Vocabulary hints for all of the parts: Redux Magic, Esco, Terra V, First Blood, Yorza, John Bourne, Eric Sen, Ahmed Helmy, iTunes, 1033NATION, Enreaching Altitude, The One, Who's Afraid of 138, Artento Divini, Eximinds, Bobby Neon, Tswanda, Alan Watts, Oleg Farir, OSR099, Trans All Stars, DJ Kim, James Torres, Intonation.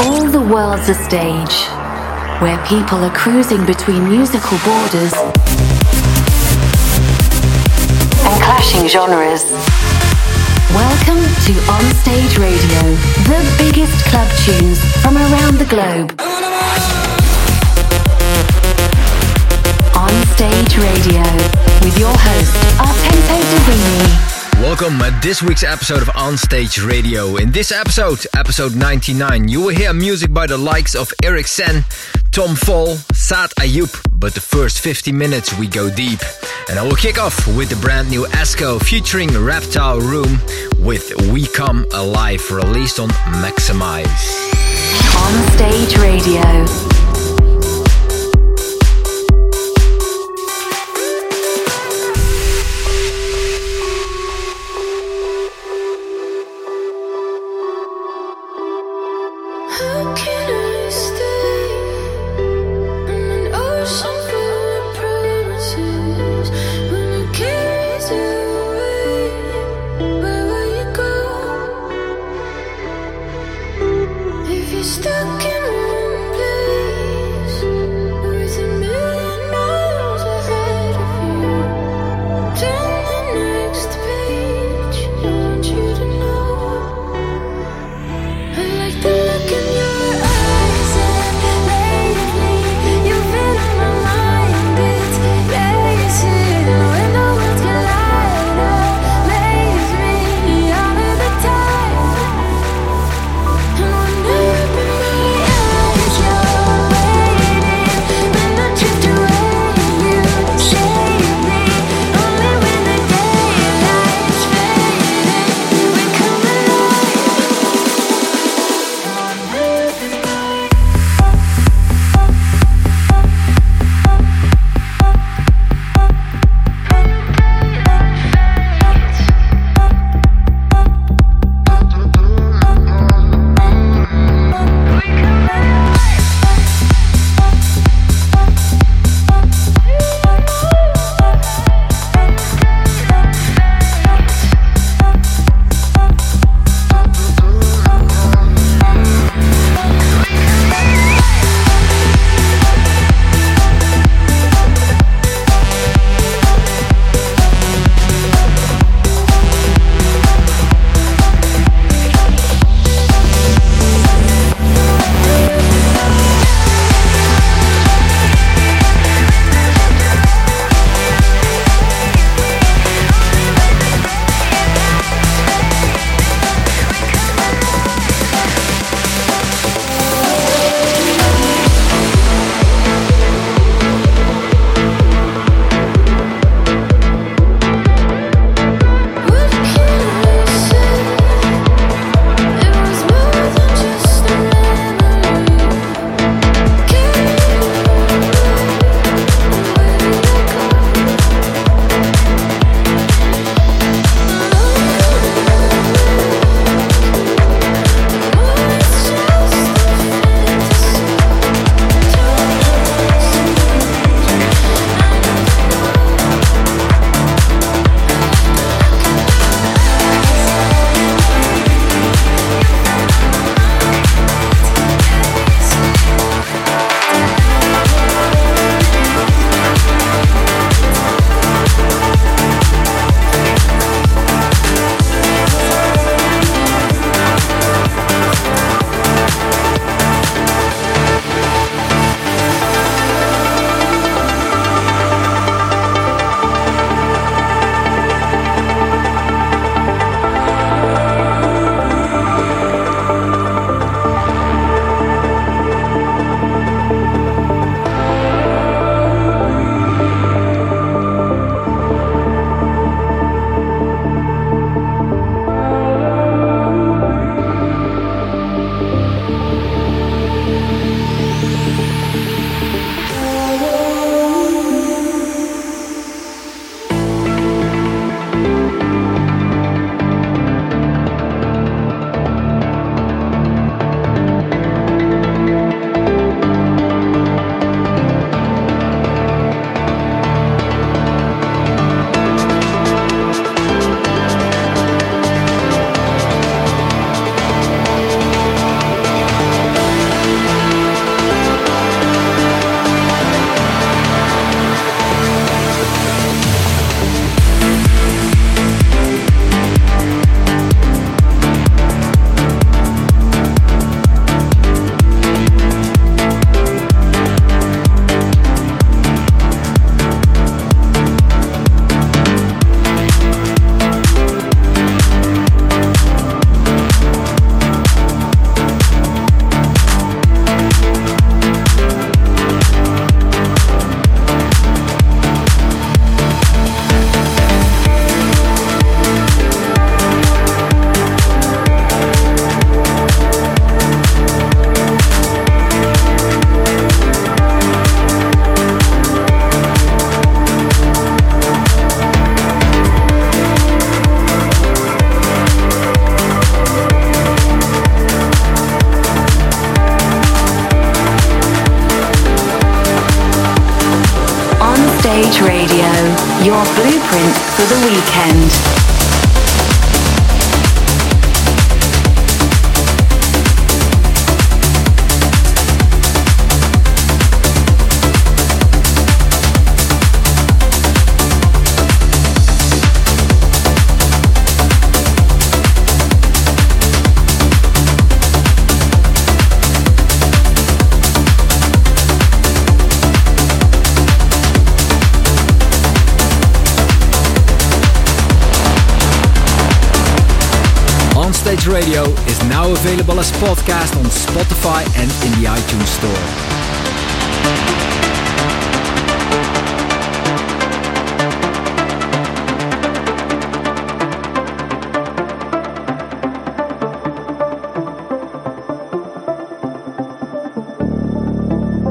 All the world's a stage, where people are cruising between musical borders and clashing genres. Welcome to Onstage Radio, the biggest club tunes from around the globe. Onstage Radio, with your host, Artento Divini. Welcome at this week's episode of Onstage Radio. In this episode, episode 99, you will hear music by the likes of Eric Sen, Tom Fall, Saad Ayoub. But the first 50 minutes we go deep. And I will kick off with the brand new Esco featuring Reptile Room with We Come Alive, released on Maximize. Onstage Radio. our blueprint for the weekend. Stage Radio is now available as podcast on Spotify and in the iTunes Store.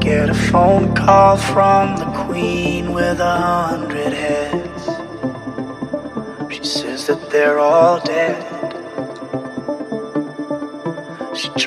Get a phone call from the Queen with 100 heads. She says that they're all dead. She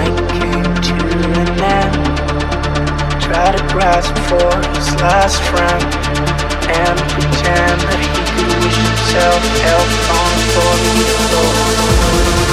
Night came to an end. Try to grasp for his last friend and pretend that he could wish himself health on for the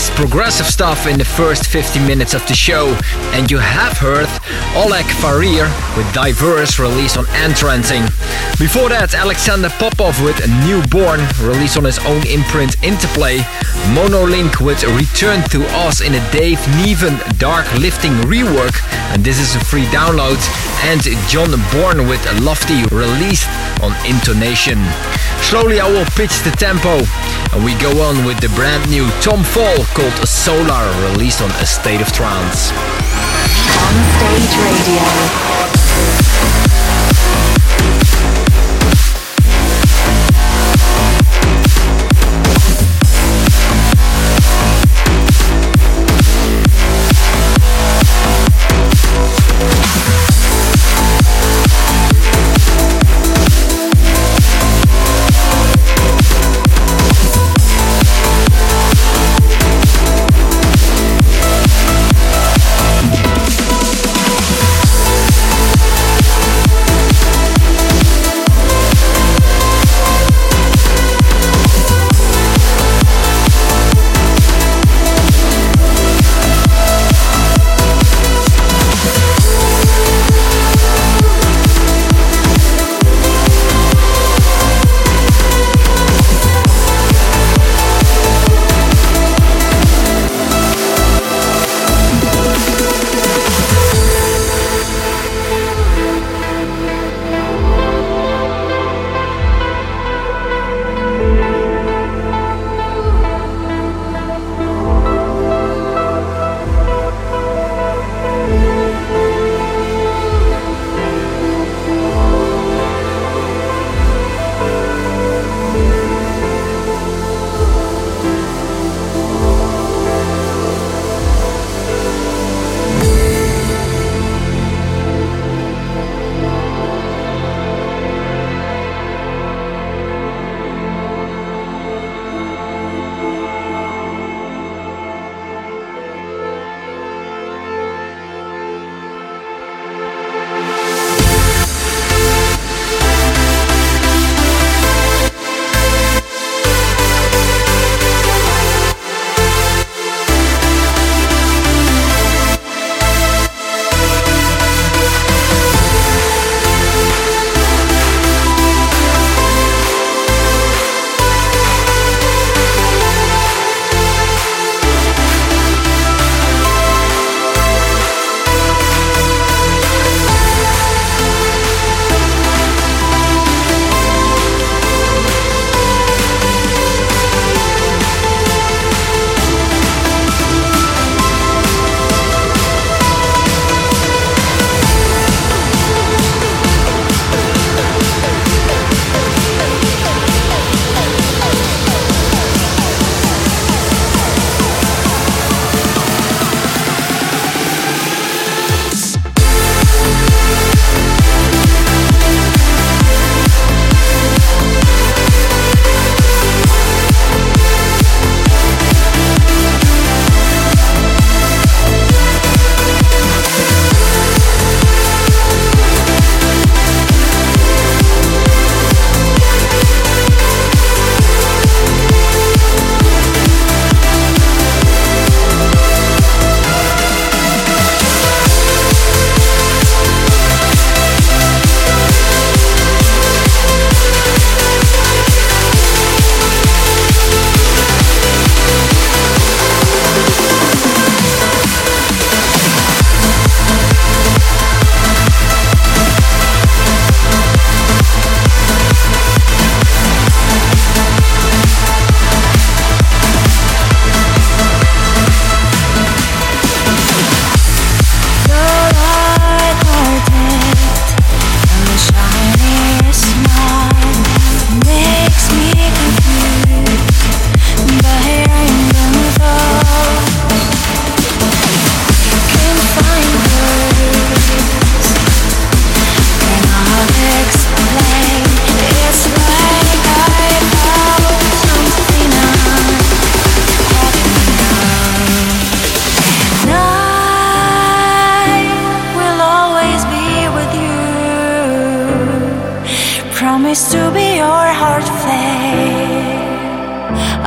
nice progressive stuff in the first 50 minutes of the show, and you have heard Oleg Farir with Diverse, released on Entrancing. Before that, Alexander Popov with New Bourne, released on his own imprint Interplay. MonoLink with Return to Us in a Dave Neven Dark Lifting rework, and this is a free download. And John Bourne with Lofty, released on Intonation. Slowly I will pitch the tempo, and we go on with the brand new Tom Fall called Solar, released on A State of Trance. On Stage Radio.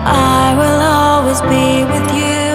I will always be with you.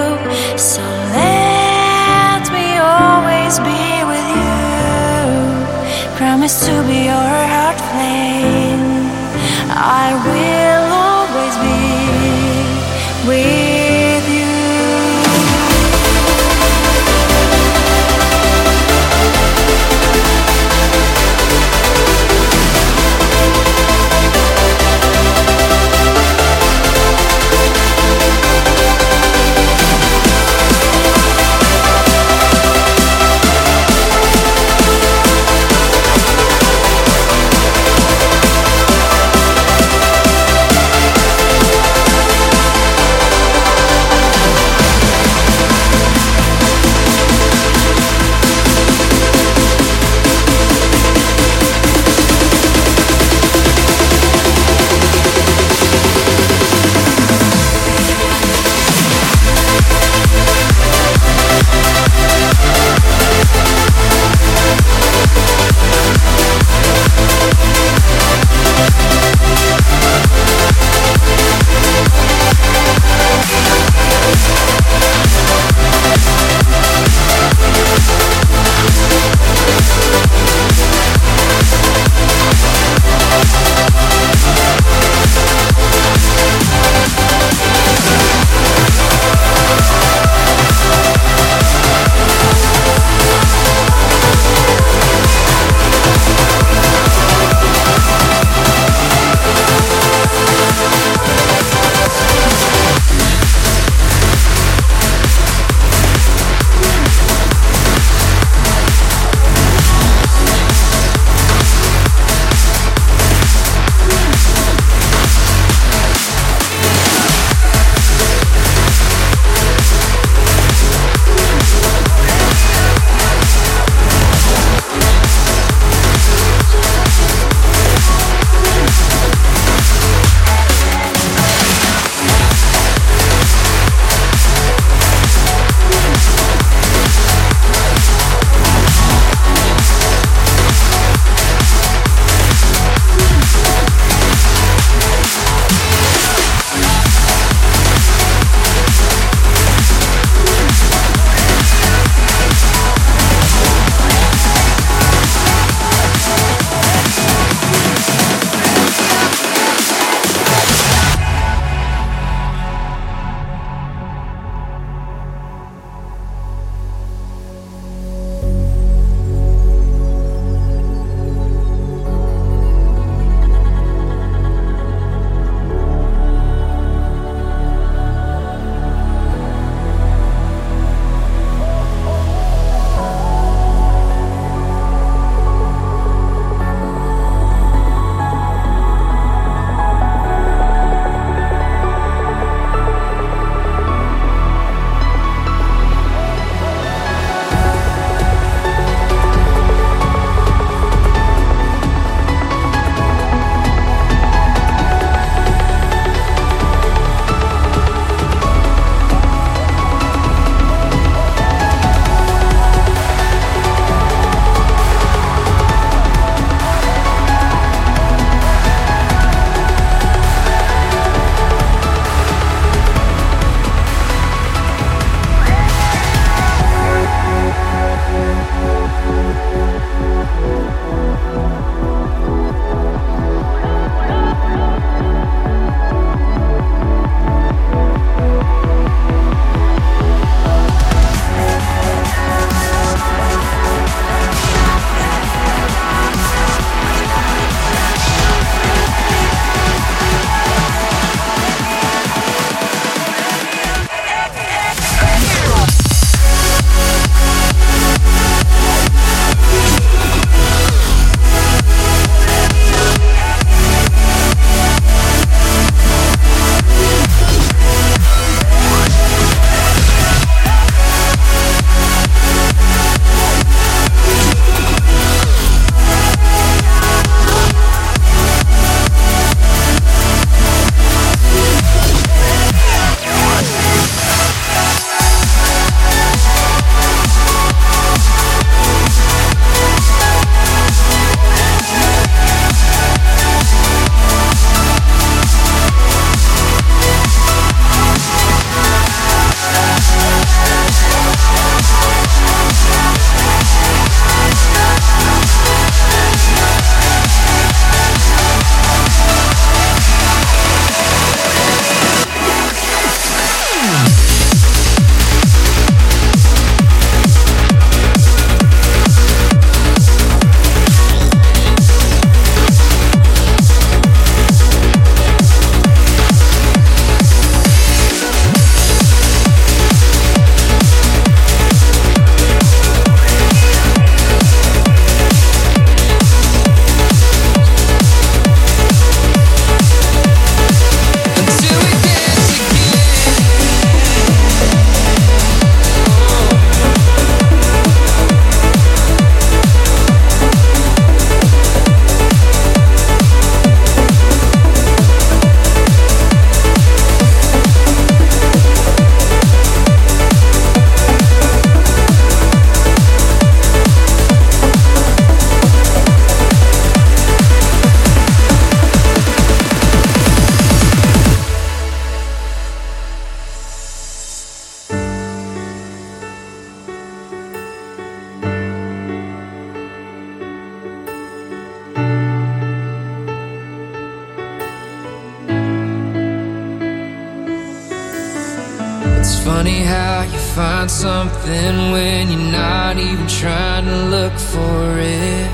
funny how you find something when you're not even trying to look for it.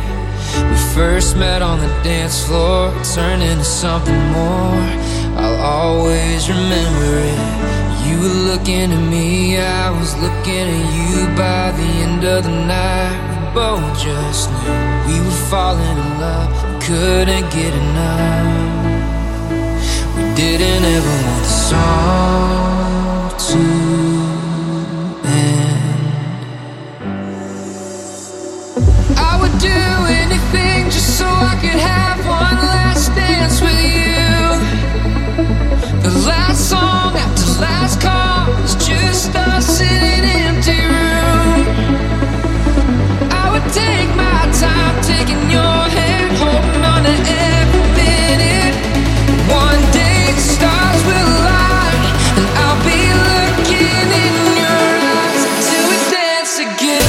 We first met on the dance floor, turned into something more. I'll always remember it. You were looking at me, I was looking at you. By the end of the night, we both just knew we were falling in love, couldn't get enough. We didn't ever want the song to do anything just so I could have one last dance with you. The last song after last call was just us in an empty room. I would take my time taking your hand, holding on to every minute. One day the stars will align and I'll be looking in your eyes till we dance again.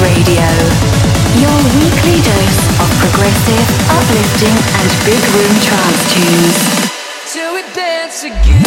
Radio, your weekly dose of progressive, uplifting, and big room trance tunes. Till we dance again.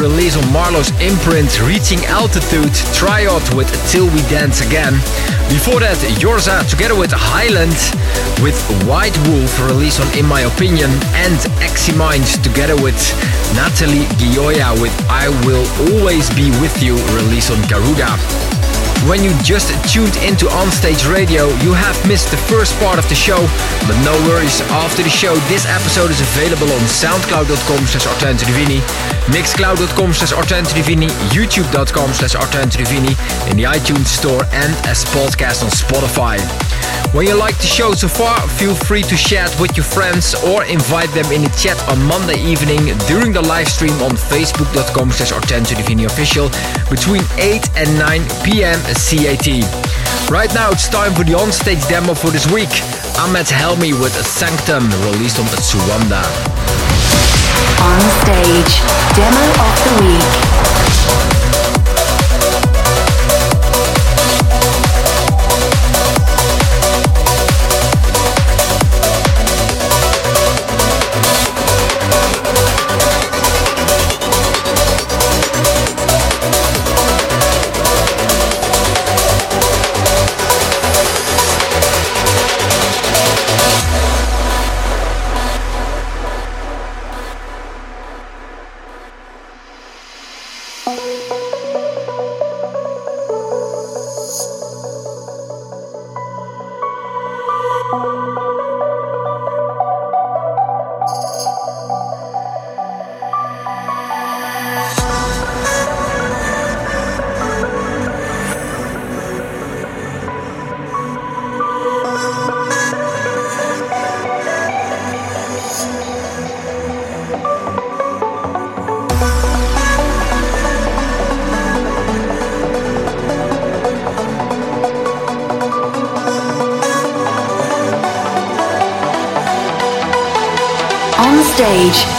Release on Marlowe's imprint, Reaching Altitude, Triod with Till We Dance Again. Before that, Yorza together with Highland with White Wolf, released on In My Opinion, and Eximinds together with Natalie Gioia with I Will Always Be With You, released on Garuda. When you just tuned into Onstage Radio, you have missed the first part of the show, but no worries. After the show, this episode is available on soundcloud.com/ArtentoDivini, mixcloud.com/ArtentoDivini, youtube.com/ArtentoDivini, in the iTunes store and as podcast on Spotify. When you like the show so far, feel free to share it with your friends or invite them in the chat on Monday evening during the live stream on facebook.com/ArtentoDiviniofficial between 8 and 9 p.m. CAT. Right now it's time for the onstage demo for this week. Ahmed Helmy with Sanctum, released on Tswanda. Onstage demo of the week.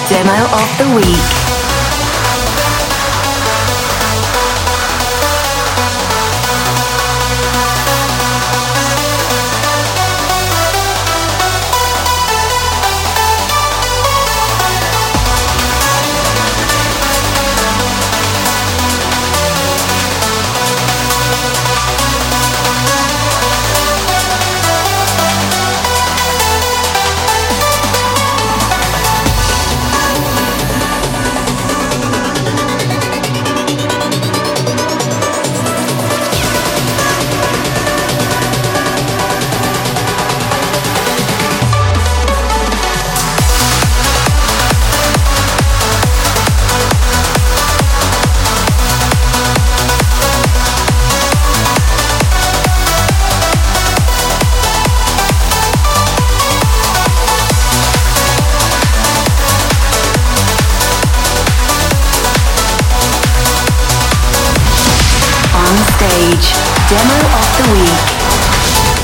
Demo of the week. Stage, Demo of the Week.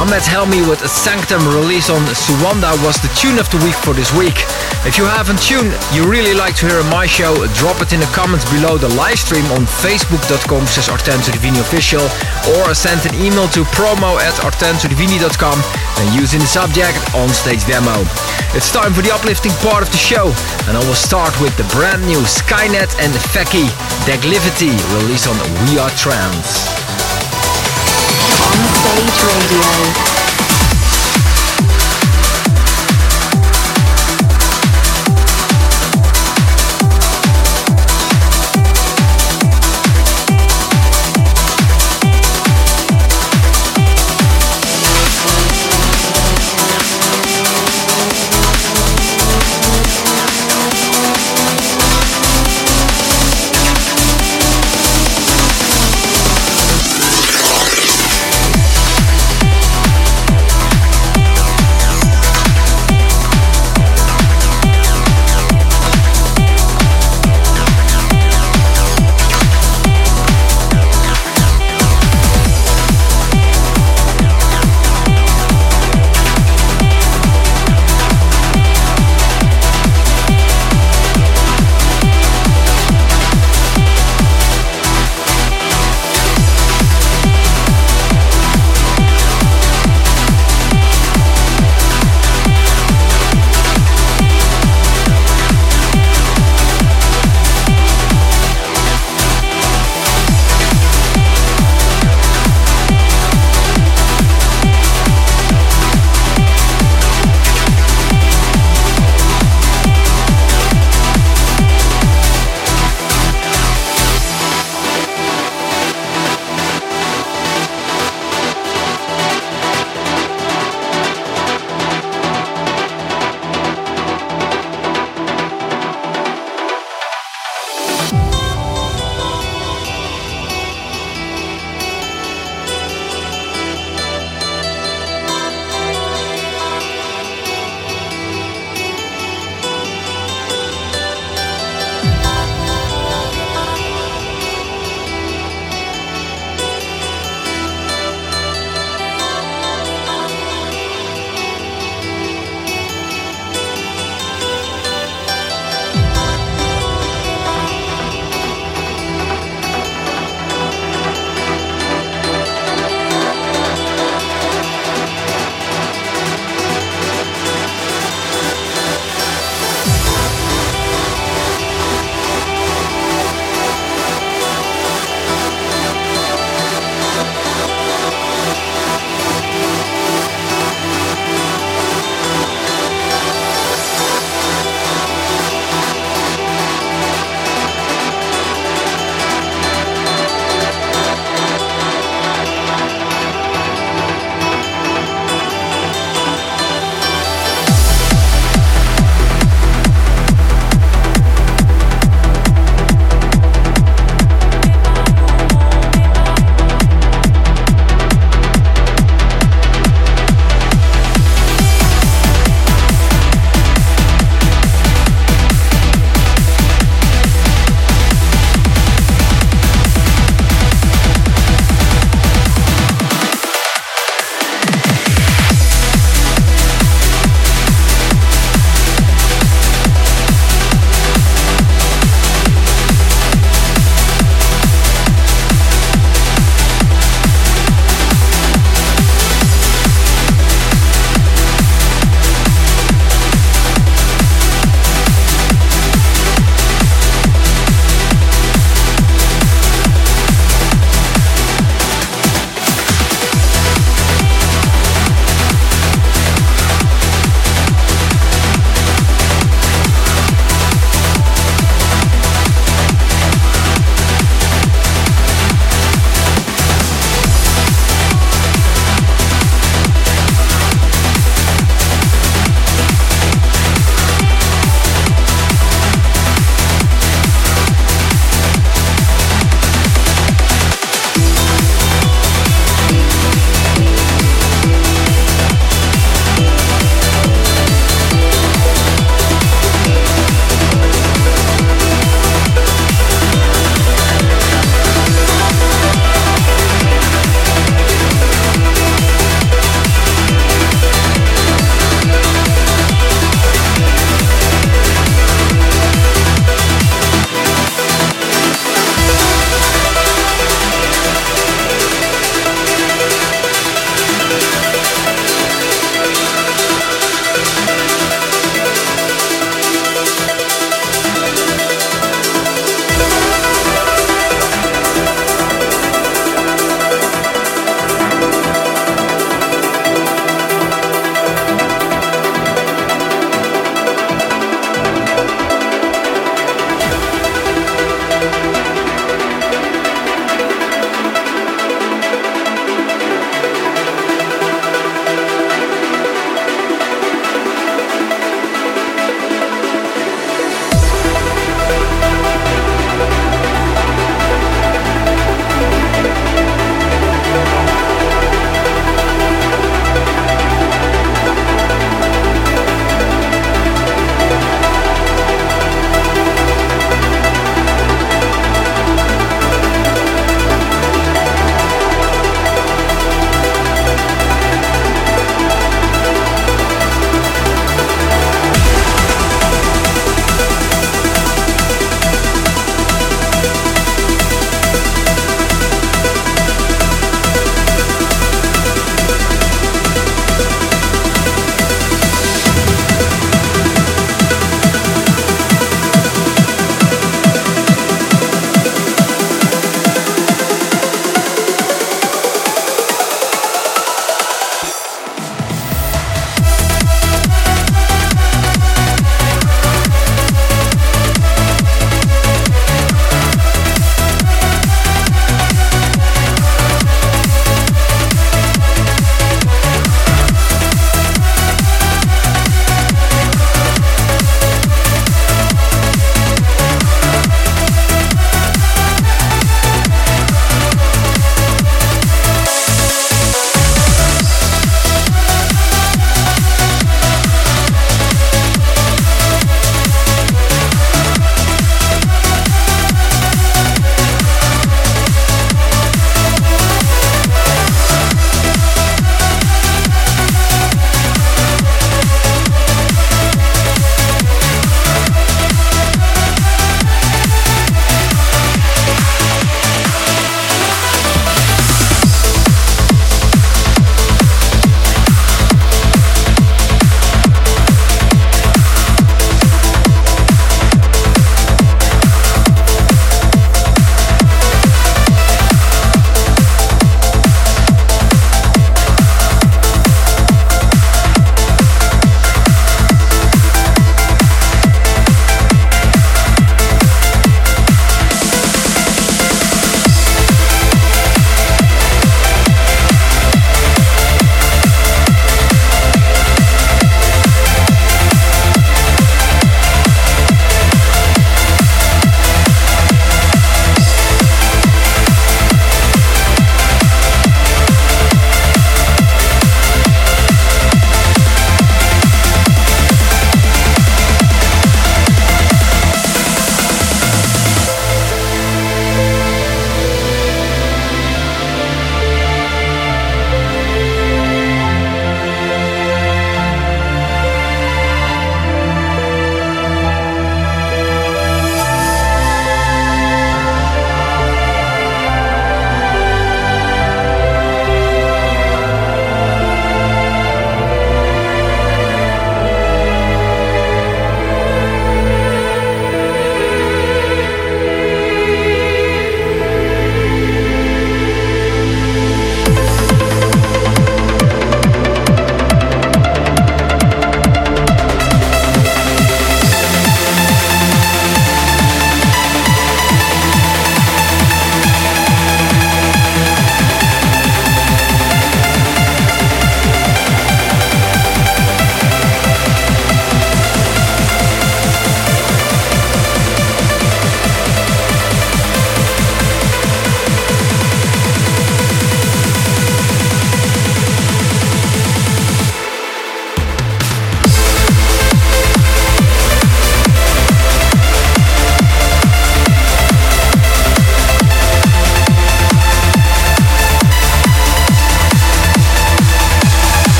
Ahmed Helmy with a Sanctum release on Tswanda was the tune of the week for this week. If you haven't tuned, you really like to hear on my show, drop it in the comments below the live stream on facebook.com/ArtentoDiviniOfficial or send an email to promo@artentodivini.com and use in the subject On Stage Demo. It's time for the uplifting part of the show, and I will start with the brand new Skynet and Fecky, Declivity, released on We Are Trans. On Stage Radio.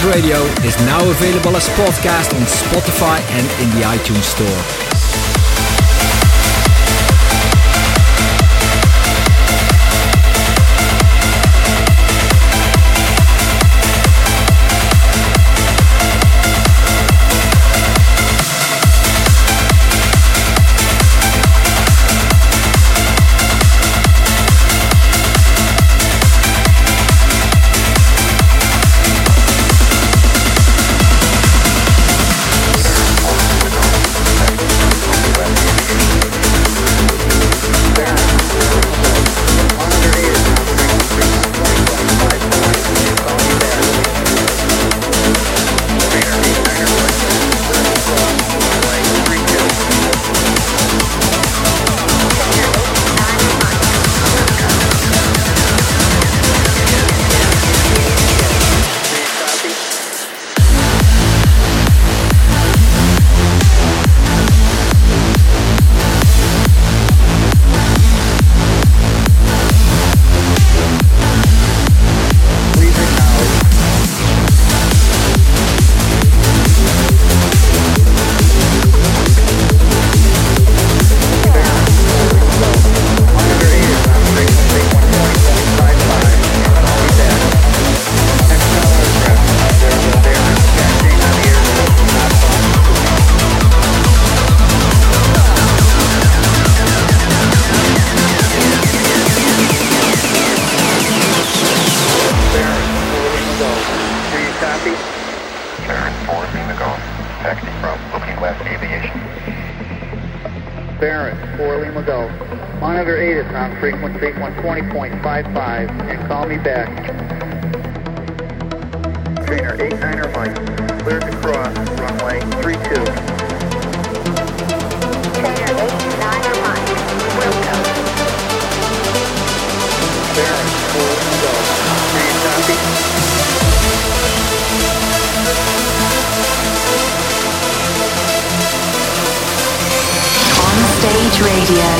Village Radio is now available as podcast on Spotify and in the iTunes Store. Frequency 120.55 and call me back. Trainer 89er Mike, cleared to cross runway 32. Trainer 89er Mike, will go. Baron, full and go. Can you copy? On Stage Radio.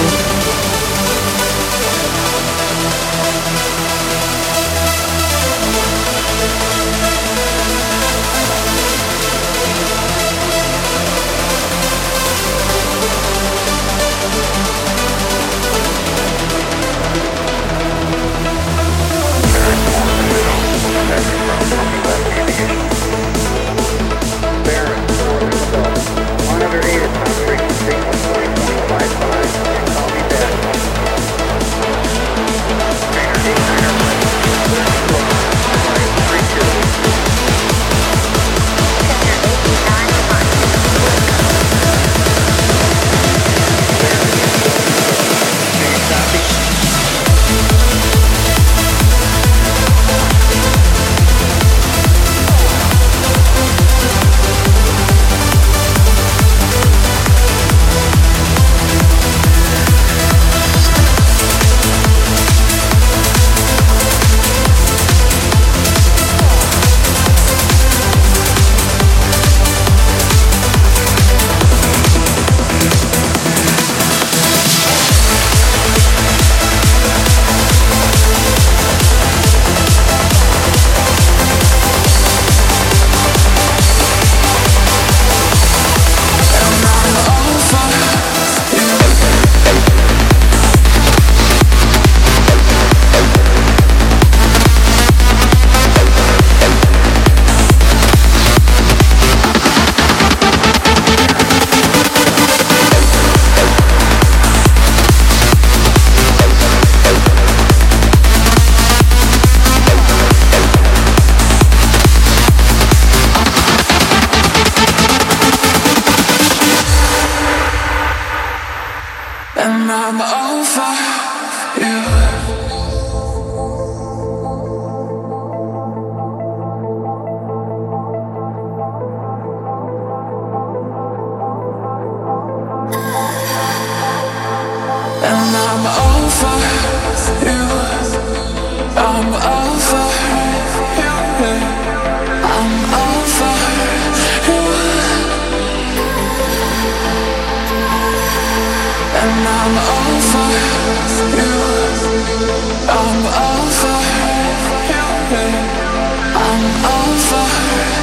I'm over you.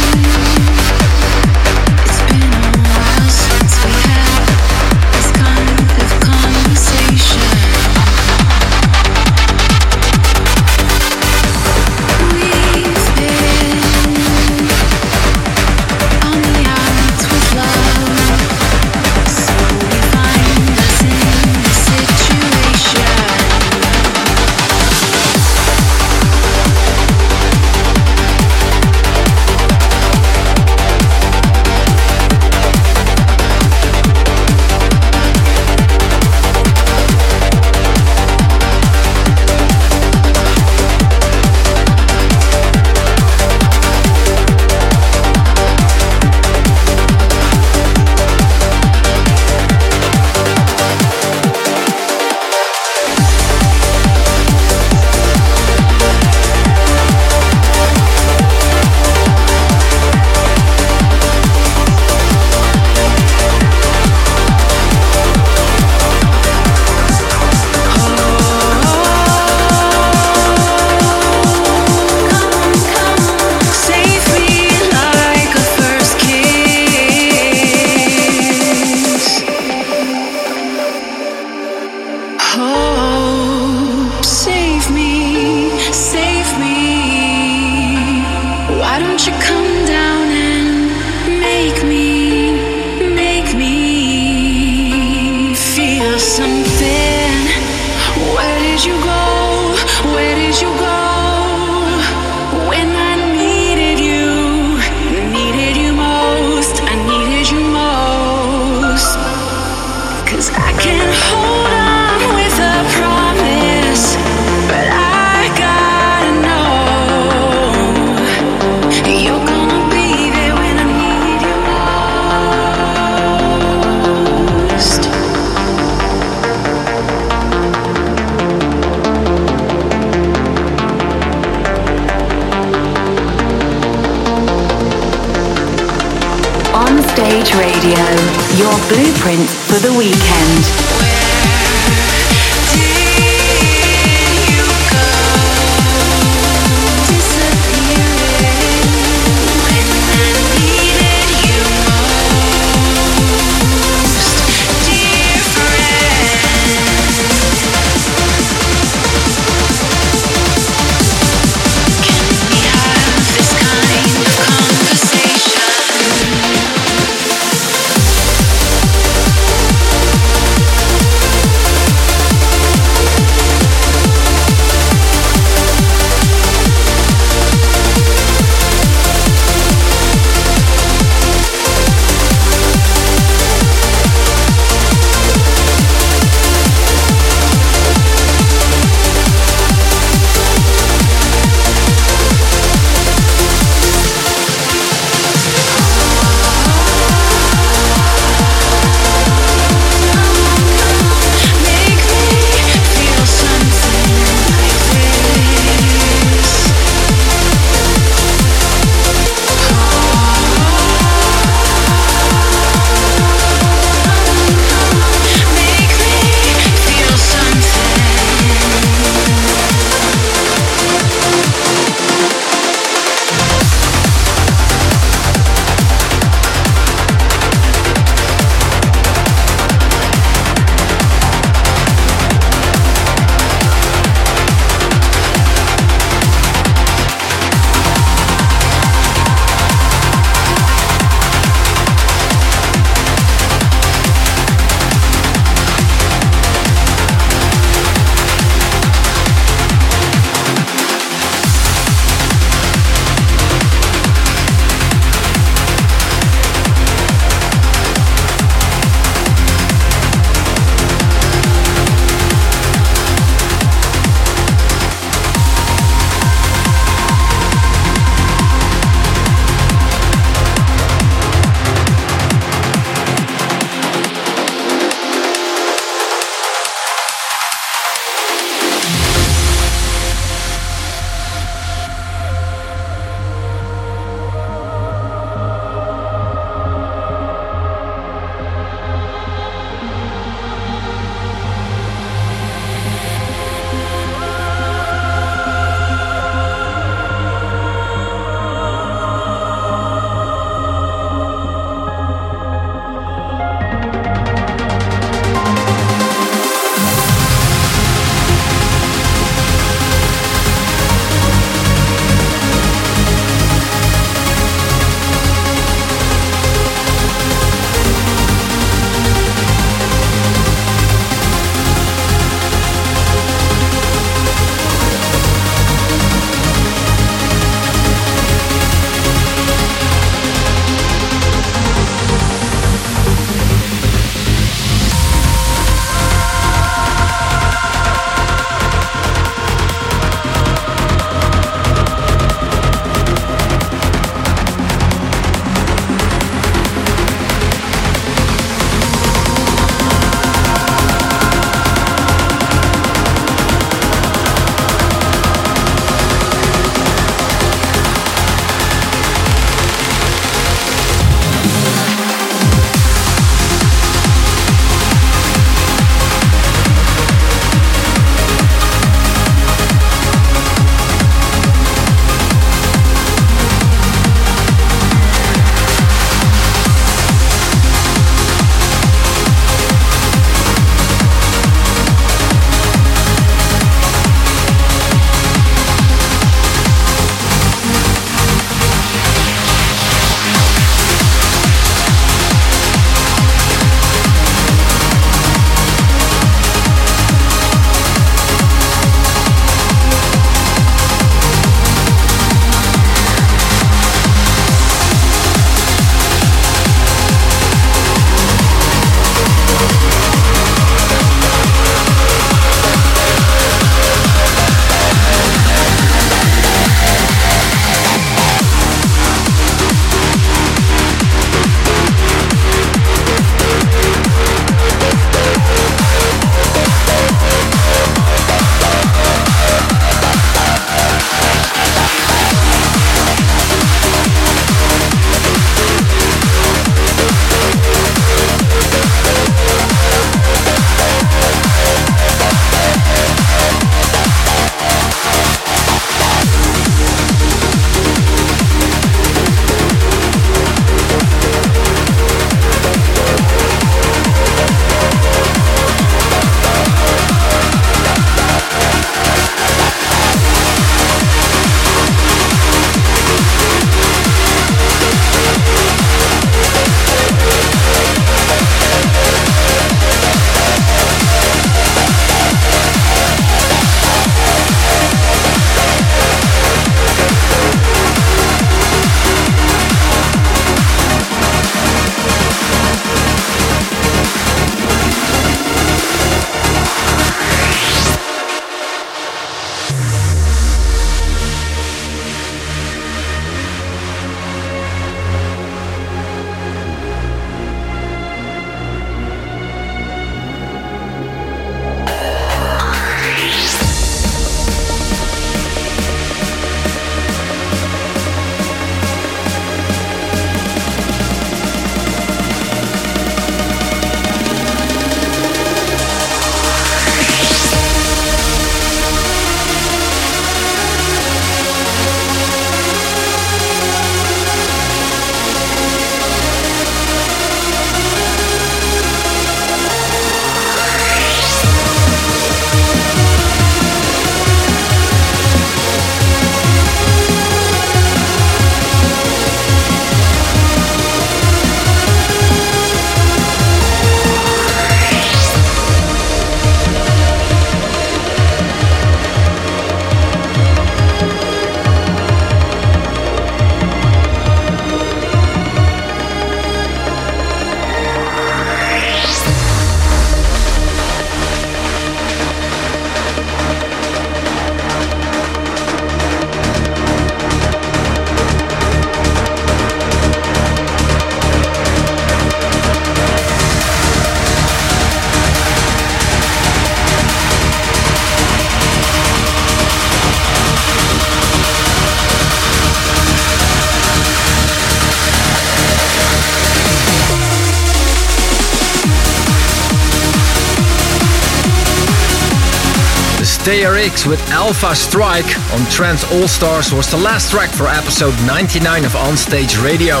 DRX with Alpha Strike on Trans All Stars was the last track for episode 99 of Onstage Radio.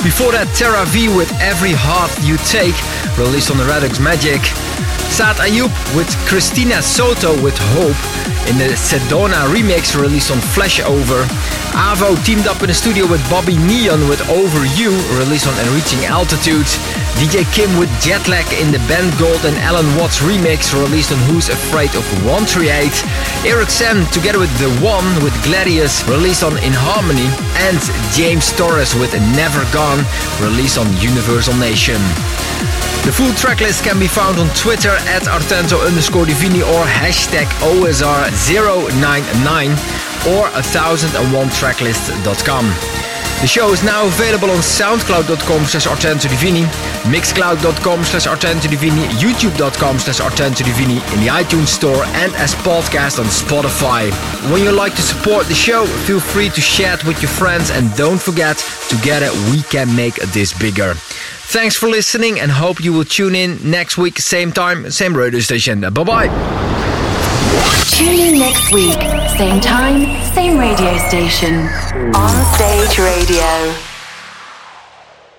Before that, Terra V with Every Heart You Take, released on the Redux Magic. Saad Ayoub with Christina Soto with Hope in the Sedona remix, released on Flashover. AVO teamed up in the studio with Bobby Neon with Over You, released on Enreaching Altitude. DJ Kim with Jetlag in the Ben Gold and Alan Watts remix, released on Who's Afraid of 138. Eric Sen together with The One with Gladius, released on In Harmony. And James Torres with Never Gone, released on Universal Nation. The full tracklist can be found on Twitter at Artento_Divini or hashtag OSR099 or 1001tracklist.com. The show is now available on soundcloud.com/Artento Divini, mixcloud.com/Artento Divini, youtube.com/Artento Divini, in the iTunes store and as podcast on Spotify. When you like to support the show, feel free to share it with your friends and don't forget, together we can make this bigger. Thanks for listening and hope you will tune in next week, same time, same radio station. Bye-bye. Tune in next week, same time, same radio station. On Stage Radio.